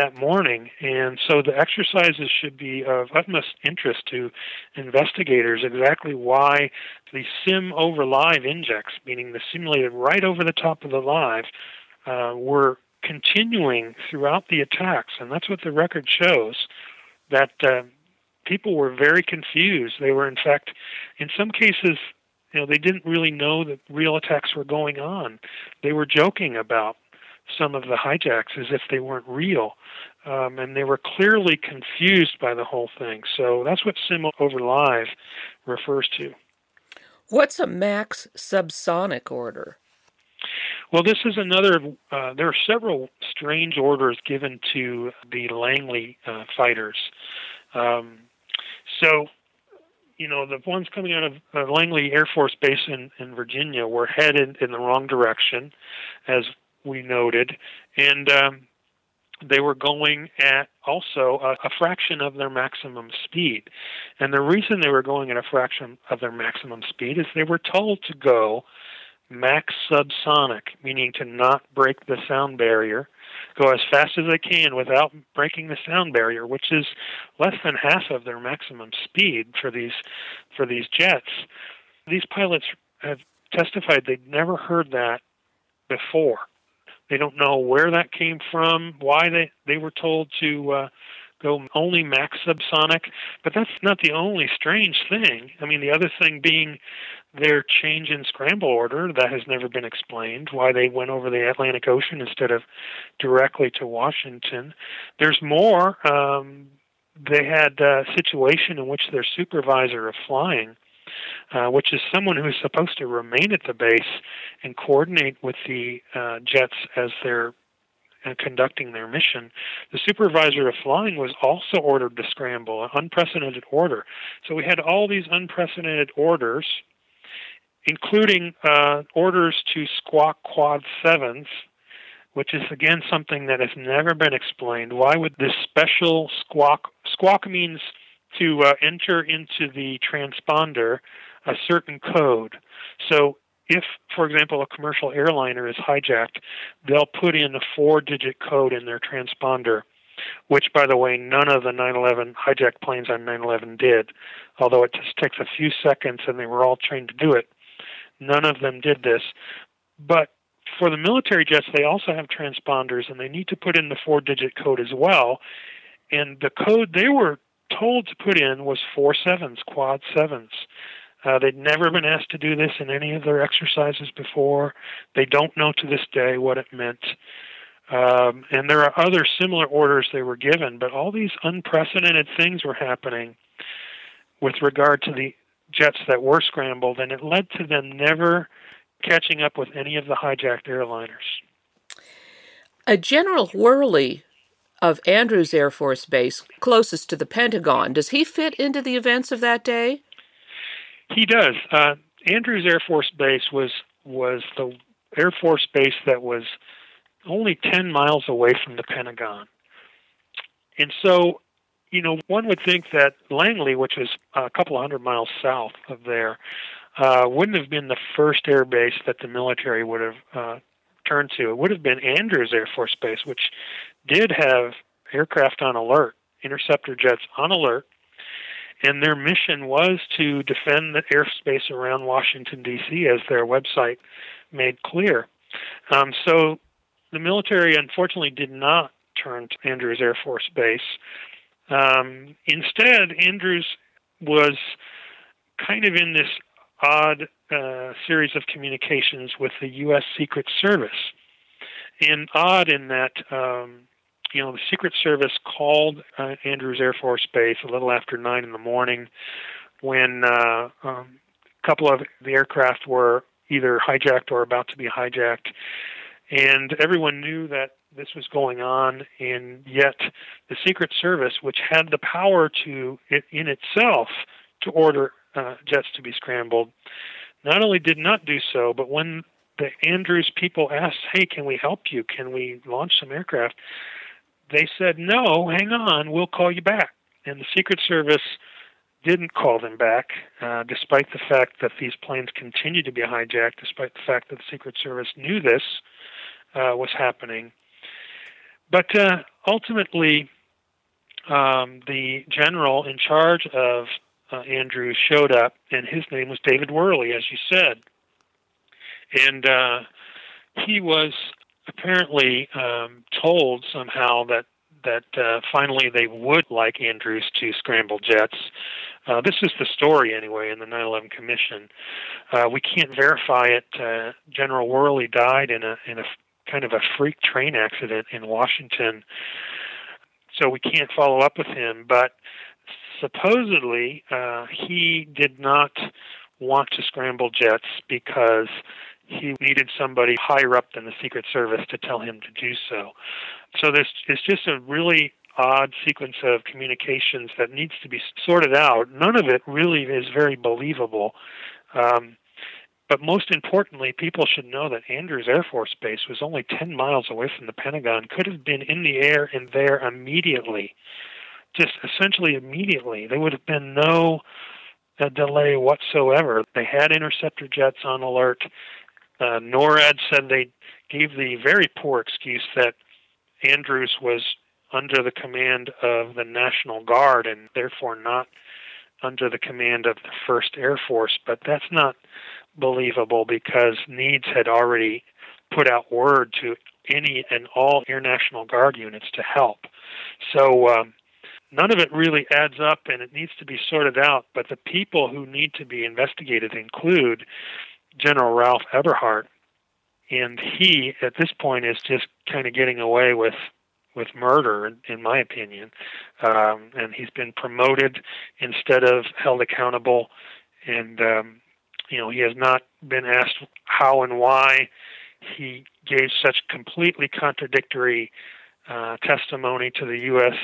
that morning. And so the exercises should be of utmost interest to investigators, exactly why the sim over live injects, meaning the simulated right over the top of the live, uh, were continuing throughout the attacks. And that's what the record shows, that uh, people were very confused. They were, in fact, in some cases, you know, they didn't really know that real attacks were going on. They were joking about some of the hijacks as if they weren't real, um, and they were clearly confused by the whole thing. So that's what sim over live refers to. What's a max subsonic order? Well, this is another, uh, there are several strange orders given to the Langley uh, fighters. Um, so, you know, the ones coming out of uh, Langley Air Force Base in, in Virginia were headed in the wrong direction, as we noted, and um, they were going at also a, a fraction of their maximum speed. And the reason they were going at a fraction of their maximum speed is they were told to go max subsonic, meaning to not break the sound barrier, go as fast as they can without breaking the sound barrier, which is less than half of their maximum speed for these for these jets. These pilots have testified they'd never heard that before. They don't know where that came from, why they, they were told to uh, go only max subsonic. But that's not the only strange thing. I mean, the other thing being their change in scramble order that has never been explained, why they went over the Atlantic Ocean instead of directly to Washington. There's more. Um, they had a situation in which their supervisor of flying, Uh, which is someone who's supposed to remain at the base and coordinate with the uh, jets as they're uh, conducting their mission. The supervisor of flying was also ordered to scramble, an unprecedented order. So we had all these unprecedented orders, including uh, orders to squawk quad sevens, which is, again, something that has never been explained. Why would this special squawk, squawk means to uh, enter into the transponder a certain code. So if, for example, a commercial airliner is hijacked, they'll put in a four-digit code in their transponder, which, by the way, none of the nine eleven hijacked planes on nine eleven did, although it just takes a few seconds and they were all trained to do it. None of them did this. But for the military jets, they also have transponders, and they need to put in the four-digit code as well. and the code they were told to put in was four sevens, quad sevens. Uh, they'd never been asked to do this in any of their exercises before. They don't know to this day what it meant. Um, and there are other similar orders they were given, but all these unprecedented things were happening with regard to the jets that were scrambled, and it led to them never catching up with any of the hijacked airliners. A General Worley of Andrews Air Force Base, closest to the Pentagon, does he fit into the events of that day? He does. Uh, Andrews Air Force Base was was the Air Force Base that was only ten miles away from the Pentagon. And so, you know, one would think that Langley, which is a couple of hundred miles south of there, uh, wouldn't have been the first air base that the military would have uh, turned to. It would have been Andrews Air Force Base, which did have aircraft on alert, interceptor jets on alert, and their mission was to defend the airspace around Washington, D C, as their website made clear. Um, so the military, unfortunately, did not turn to Andrews Air Force Base. Um, instead, Andrews was kind of in this odd uh, series of communications with the U S. Secret Service. And odd in that... Um, You know, the Secret Service called uh, Andrews Air Force Base a little after nine in the morning when uh, um, a couple of the aircraft were either hijacked or about to be hijacked. And everyone knew that this was going on, and yet the Secret Service, which had the power to, in itself, to order uh, jets to be scrambled, not only did not do so, but when the Andrews people asked, hey, can we help you? Can we launch some aircraft? They said, no, hang on, we'll call you back. And the Secret Service didn't call them back, uh, despite the fact that these planes continued to be hijacked, despite the fact that the Secret Service knew this uh, was happening. But uh, ultimately, um, the general in charge of uh, Andrews showed up, and his name was David Worley, as you said. And uh, he was... apparently um, told somehow that that uh, finally they would like Andrews to scramble jets. Uh, this is the story, anyway, in the nine eleven Commission. Uh, we can't verify it. Uh, General Worley died in a in a kind of a freak train accident in Washington, so we can't follow up with him. But supposedly uh, he did not want to scramble jets because he needed somebody higher up than the Secret Service to tell him to do so. So this is just a really odd sequence of communications that needs to be sorted out. None of it really is very believable. Um, but most importantly, people should know that Andrews Air Force Base was only ten miles away from the Pentagon, could have been in the air and there immediately, just essentially immediately. There would have been no uh, delay whatsoever. They had interceptor jets on alert. Uh, NORAD said they gave the very poor excuse that Andrews was under the command of the National Guard and therefore not under the command of the First Air Force, but that's not believable because Needs had already put out word to any and all Air National Guard units to help. So um, none of it really adds up and it needs to be sorted out, but the people who need to be investigated include General Ralph Eberhart, and he, at this point, is just kind of getting away with with murder, in, in my opinion. Um, and he's been promoted instead of held accountable, and um, you know he has not been asked how and why he gave such completely contradictory uh, testimony to the U S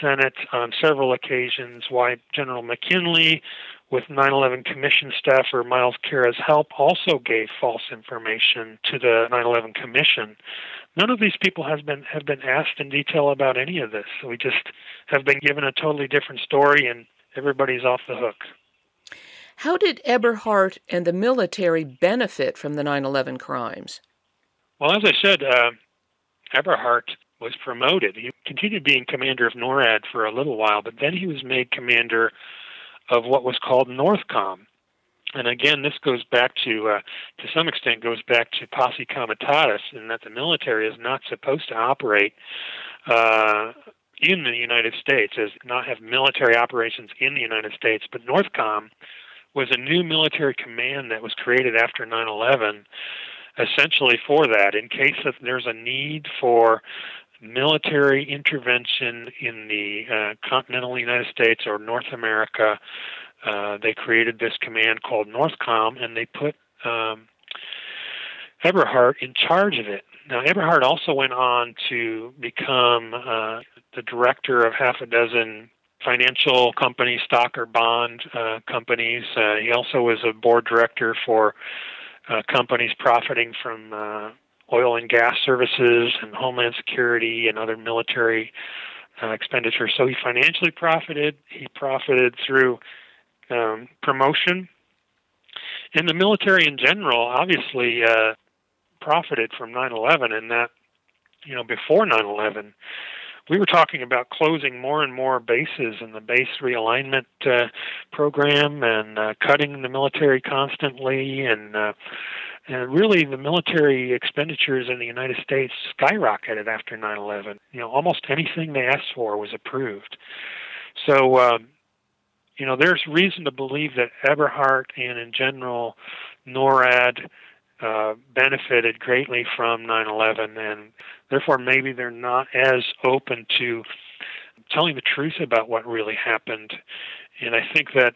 Senate on several occasions, why General McKinley, with nine eleven Commission staffer Miles Kara's help, also gave false information to the nine eleven Commission. None of these people has been have been asked in detail about any of this. We just have been given a totally different story, and everybody's off the hook. How did Eberhart and the military benefit from the nine eleven crimes? Well, as I said, uh, Eberhart was promoted. He continued being commander of NORAD for a little while, but then he was made commander of what was called NORTHCOM. And again, this goes back to, uh, to some extent, goes back to Posse Comitatus, in that the military is not supposed to operate uh, in the United States, as not have military operations in the United States. But NORTHCOM was a new military command that was created after nine eleven, essentially for that, in case that there's a need for military intervention in the uh, continental United States or North America. Uh, they created this command called NORTHCOM, and they put um, Eberhart in charge of it. Now, Eberhart also went on to become uh, the director of half a dozen financial companies, stock or bond uh, companies. Uh, he also was a board director for uh, companies profiting from uh, oil and gas services and homeland security and other military uh, expenditures. So he financially profited. He profited through um, promotion. And the military in general, obviously, uh, profited from nine eleven, and that, you know, before nine eleven, we were talking about closing more and more bases in the base realignment uh, program and uh, cutting the military constantly, and, uh, and really the military expenditures in the United States skyrocketed after nine eleven. You know, almost anything they asked for was approved. So, uh, you know, there's reason to believe that Eberhart and, in general, NORAD Uh, benefited greatly from nine eleven, and therefore maybe they're not as open to telling the truth about what really happened. And I think that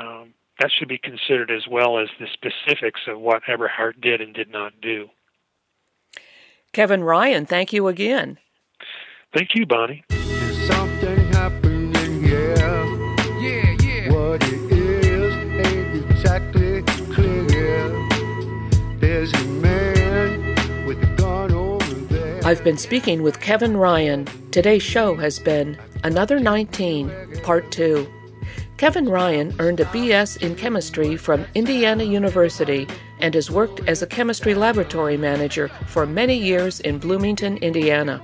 um, that should be considered, as well as the specifics of what Eberhart did and did not do. Kevin Ryan, thank you again. Thank you, Bonnie. Something happened, yeah. Yeah, yeah. What it is ain't exactly clear. I've been speaking with Kevin Ryan. Today's show has been Another Nineteen, Part two. Kevin Ryan earned a B S in chemistry from Indiana University and has worked as a chemistry laboratory manager for many years in Bloomington, Indiana.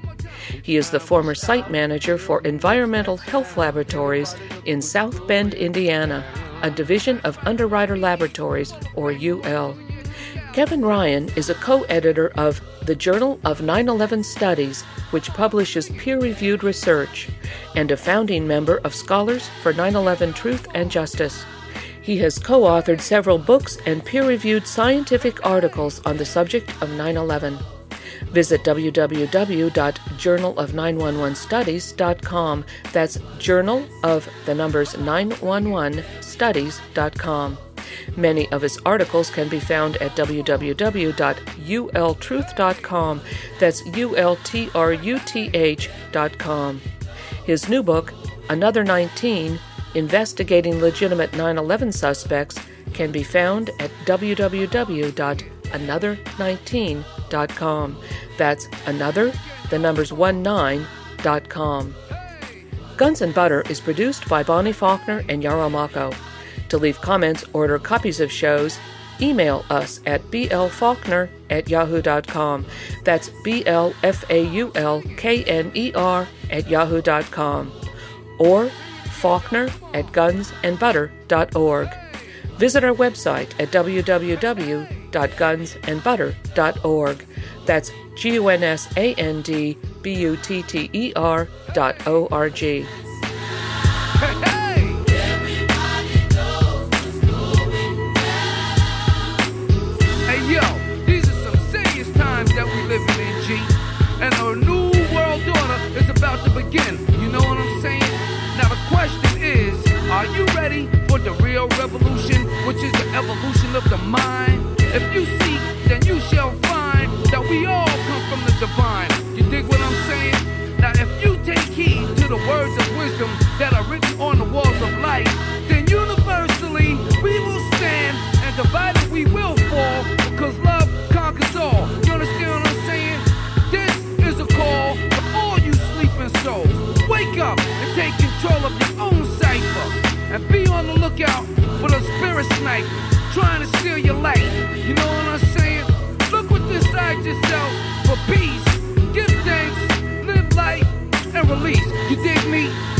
He is the former site manager for Environmental Health Laboratories in South Bend, Indiana, a division of Underwriter Laboratories, or U L. Kevin Ryan is a co-editor of the Journal of nine eleven Studies, which publishes peer-reviewed research, and a founding member of Scholars for nine eleven Truth and Justice. He has co-authored several books and peer-reviewed scientific articles on the subject of nine eleven. Visit w w w dot journal of nine eleven studies dot com. That's Journal of the numbers nine eleven studies dot com. Many of his articles can be found at w w w dot u l truth dot com. That's U L T R U T H dot com. His new book, Another nineteen, Investigating Legitimate nine eleven Suspects, can be found at w w w dot another nineteen dot com. That's another, the numbers one nine dot com. Guns and Butter is produced by Bonnie Faulkner and Yaro Mako. To leave comments or order copies of shows, email us at b l faulkner at yahoo dot com. That's B L F A U L K N E R at yahoo dot com. Or Faulkner at guns and butter dot org. Visit our website at w w w dot guns and butter dot org. That's G U N S A N D B U T T E R dot O R G. And our new world order is about to begin. You know what I'm saying? Now the question is, are you ready for the real revolution, which is the evolution of the mind? If you seek, then you shall find that we all come from the divine. You dig what I'm saying? Now if you take heed to the words of wisdom that are written on the walls of life, then universally we will stand, and divided we will fall, because love conquers all. You understand what I'm saying? Call for all you sleeping souls. Wake up and take control of your own cipher, and be on the lookout for the spirit sniper trying to steal your life. You know what I'm saying? Look what's inside yourself for peace. Give thanks, live life, and release. You dig me?